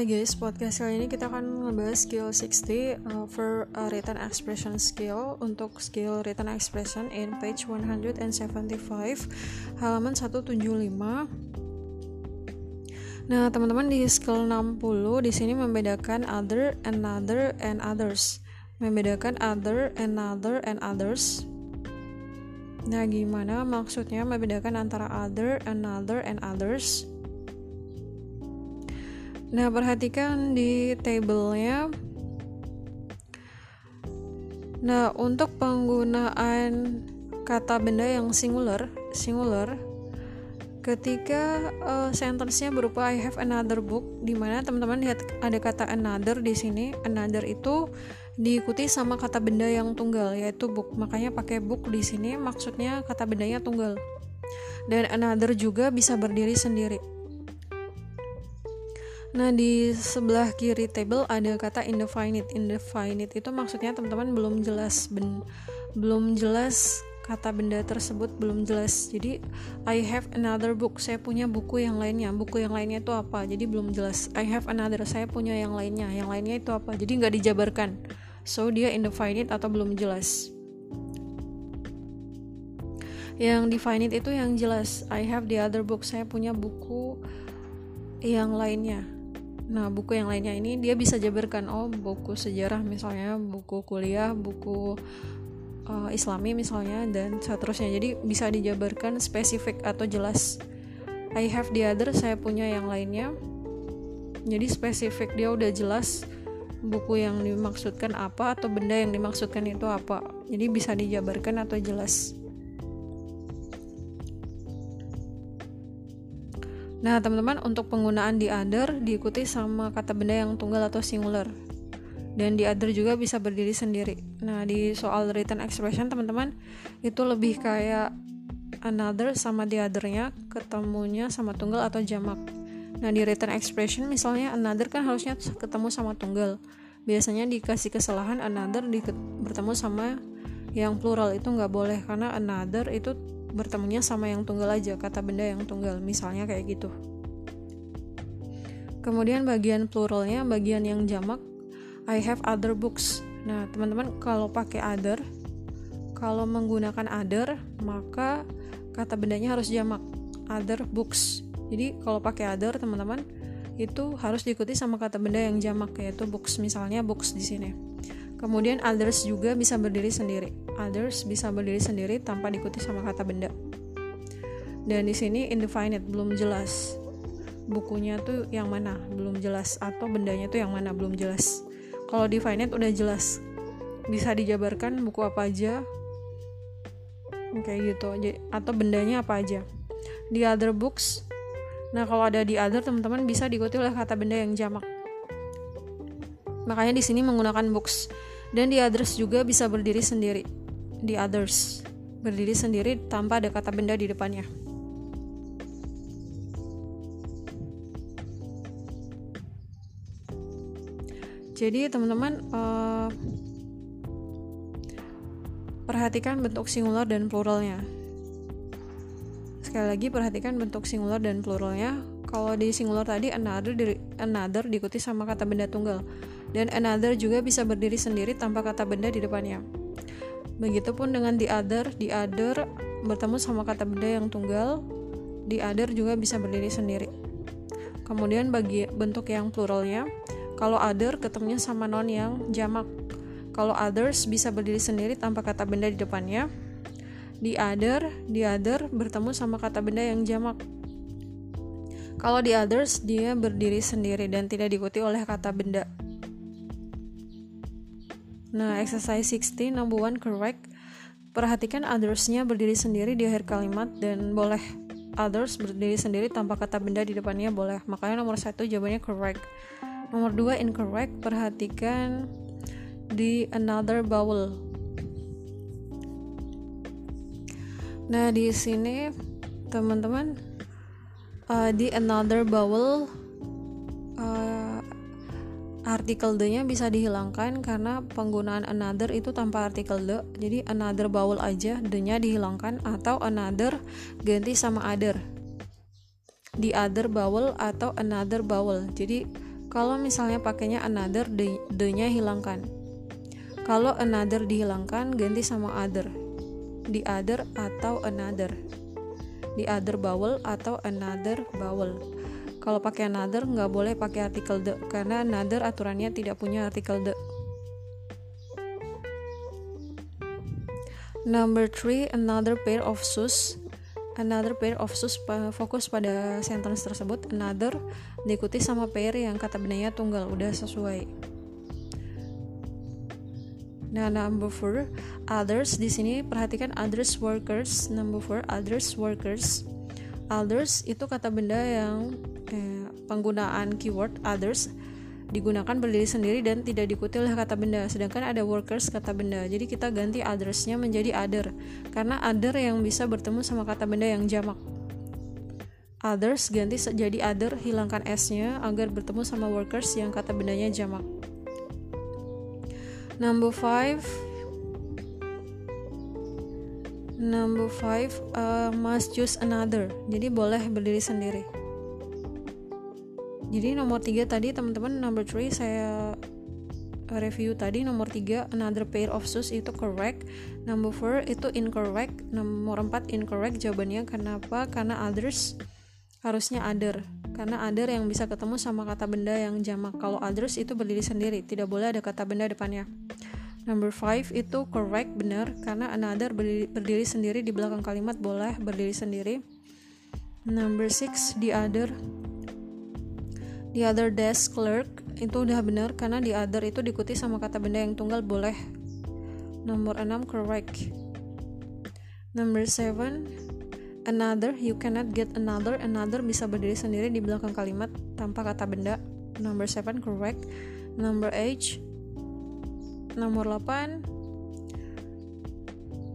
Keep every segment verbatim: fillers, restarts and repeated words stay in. Hai guys, podcast kali ini kita akan ngebahas skill enam puluh uh, for a written expression skill untuk skill written expression in page one seventy-five halaman one seventy-lima. Nah, teman-teman di skill enam puluh di sini membedakan other, another, and others. Membedakan other, another, and others. Nah, gimana maksudnya membedakan antara other, another, and others? Nah, perhatikan di tabelnya. Nah, untuk penggunaan kata benda yang singular, singular ketika uh, sentence-nya berupa I have another book, di mana teman-teman lihat ada kata another di sini. Another itu diikuti sama kata benda yang tunggal, yaitu book. Makanya pakai book di sini, maksudnya kata bendanya tunggal. Dan another juga bisa berdiri sendiri. Nah, di sebelah kiri table ada kata indefinite. Indefinite itu maksudnya teman-teman belum jelas ben, belum jelas kata benda tersebut belum jelas. Jadi I have another book, saya punya buku yang lainnya. Buku yang lainnya itu apa? Jadi belum jelas. I have another, saya punya yang lainnya. Yang lainnya itu apa? Jadi nggak dijabarkan. So dia indefinite atau belum jelas. Yang definite itu yang jelas. I have the other book, saya punya buku yang lainnya. Nah, buku yang lainnya ini dia bisa jabarkan, oh buku sejarah misalnya, buku kuliah, buku uh, islami misalnya, dan seterusnya. Jadi bisa dijabarkan spesifik atau jelas. I have the other, saya punya yang lainnya. Jadi spesifik, dia udah jelas buku yang dimaksudkan apa atau benda yang dimaksudkan itu apa. Jadi bisa dijabarkan atau jelas. Nah, teman-teman, untuk penggunaan the other diikuti sama kata benda yang tunggal atau singular. Dan the other juga bisa berdiri sendiri. Nah, di soal written expression, teman-teman, itu lebih kayak another sama the other-nya ketemunya sama tunggal atau jamak. Nah, di written expression misalnya another kan harusnya ketemu sama tunggal. Biasanya dikasih kesalahan, another di- bertemu sama yang plural, itu nggak boleh, karena another itu bertemunya sama yang tunggal aja, kata benda yang tunggal, misalnya kayak gitu. Kemudian bagian pluralnya, bagian yang jamak, I have other books. Nah, teman-teman, kalau pakai other, kalau menggunakan other, maka kata bendanya harus jamak, other books. Jadi kalau pakai other, teman-teman, itu harus diikuti sama kata benda yang jamak, yaitu books, misalnya books di sini. Kemudian others juga bisa berdiri sendiri. Others bisa berdiri sendiri tanpa diikuti sama kata benda. Dan di sini indefinite, belum jelas. Bukunya tuh yang mana? Belum jelas. Atau bendanya tuh yang mana? Belum jelas. Kalau definite udah jelas. Bisa dijabarkan buku apa aja. Kayak gitu. Atau bendanya apa aja. The other books. Nah, kalau ada the other, teman-teman bisa diikuti oleh kata benda yang jamak. Makanya di sini menggunakan books. Dan the others juga bisa berdiri sendiri. The others berdiri sendiri tanpa ada kata benda di depannya. Jadi teman-teman uh, perhatikan bentuk singular dan pluralnya. Sekali lagi perhatikan bentuk singular dan pluralnya. Kalau di singular tadi another, di, another diikuti sama kata benda tunggal. Dan another juga bisa berdiri sendiri tanpa kata benda di depannya. Begitupun dengan the other, the other bertemu sama kata benda yang tunggal, the other juga bisa berdiri sendiri. Kemudian bagi bentuk yang pluralnya, kalau other ketemunya sama noun yang jamak. Kalau others bisa berdiri sendiri tanpa kata benda di depannya. The other, the other bertemu sama kata benda yang jamak. Kalau the others dia berdiri sendiri dan tidak diikuti oleh kata benda. Nah, exercise enam puluh, number one, correct. Perhatikan others-nya berdiri sendiri di akhir kalimat, dan boleh others berdiri sendiri tanpa kata benda di depannya, boleh. Makanya nomor satu jawabannya correct. Nomor dua, incorrect. Perhatikan di another vowel. Nah, di sini teman-teman uh, di another vowel uh, artikel the-nya bisa dihilangkan karena penggunaan another itu tanpa artikel the. Jadi another vowel aja, the-nya dihilangkan, atau another ganti sama other. The other vowel atau another vowel. Jadi Kalau misalnya pakainya another, the, the-nya hilangkan. Kalau another dihilangkan, ganti sama other. The other atau another. The other vowel atau another vowel. Kalau pakai another, nggak boleh pakai artikel the, karena another aturannya tidak punya artikel the. Number three, another pair of shoes. Another pair of shoes, fokus pada sentence tersebut. Another diikuti sama pair yang kata benarnya tunggal, udah sesuai. Nah, number four, others. Di sini perhatikan others workers. Number four, others workers. Others itu kata benda yang eh, penggunaan keyword others digunakan berdiri sendiri dan tidak diikuti oleh kata benda. Sedangkan ada workers kata benda. Jadi kita ganti others-nya menjadi other, karena other yang bisa bertemu sama kata benda yang jamak. Others ganti jadi other, hilangkan s-nya agar bertemu sama workers yang kata bendanya jamak. Number five, Number five, uh, must choose another. Jadi boleh berdiri sendiri. Jadi nomor tiga tadi teman-teman, number three saya review tadi. Nomor tiga, another pair of shoes, itu correct. Number four itu incorrect. Nomor empat incorrect jawabannya. Kenapa? Karena others harusnya other, karena other yang bisa ketemu sama kata benda yang jamak. Kalau others itu berdiri sendiri, tidak boleh ada kata benda depannya. Number five itu correct, benar, karena another berdiri, berdiri sendiri di belakang kalimat, boleh berdiri sendiri. Number six, the other The other desk clerk, itu udah benar karena the other itu diikuti sama kata benda yang tunggal, boleh. Nomor enam correct. Number seven, another, you cannot get another. Another bisa berdiri sendiri di belakang kalimat tanpa kata benda. Number seven correct. Number eight, nomor delapan.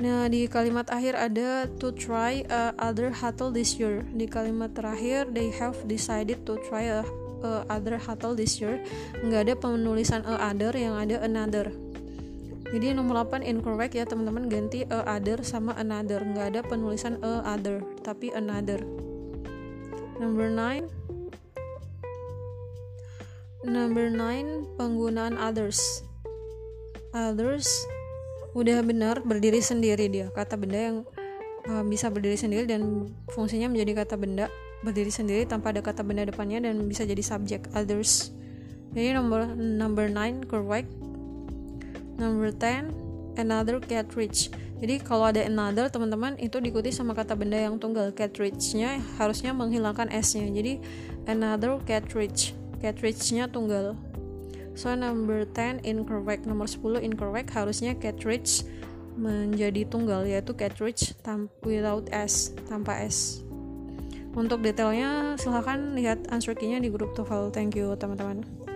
Nah, di kalimat akhir ada to try a other hotel this year. Di kalimat terakhir, they have decided to try a Uh, other hotel this year, nggak ada penulisan a other, yang ada another. Jadi nomor delapan incorrect ya teman-teman, ganti a other sama another, nggak ada penulisan a other tapi another. Number nine, number nine penggunaan others. Others udah benar, berdiri sendiri dia, kata benda yang uh, bisa berdiri sendiri dan fungsinya menjadi kata benda berdiri sendiri tanpa ada kata benda depannya dan bisa jadi subjek, others. Jadi nomor number nine correct. Number ten, another cartridge. Jadi kalau ada another teman-teman itu diikuti sama kata benda yang tunggal, cartridge-nya harusnya menghilangkan s-nya. Jadi another cartridge. Cartridge-nya tunggal. So number ten incorrect. Nomor sepuluh incorrect, harusnya cartridge menjadi tunggal, yaitu cartridge without s, tanpa s. Untuk detailnya silahkan lihat answer key-nya di grup TOEFL. Thank you teman-teman.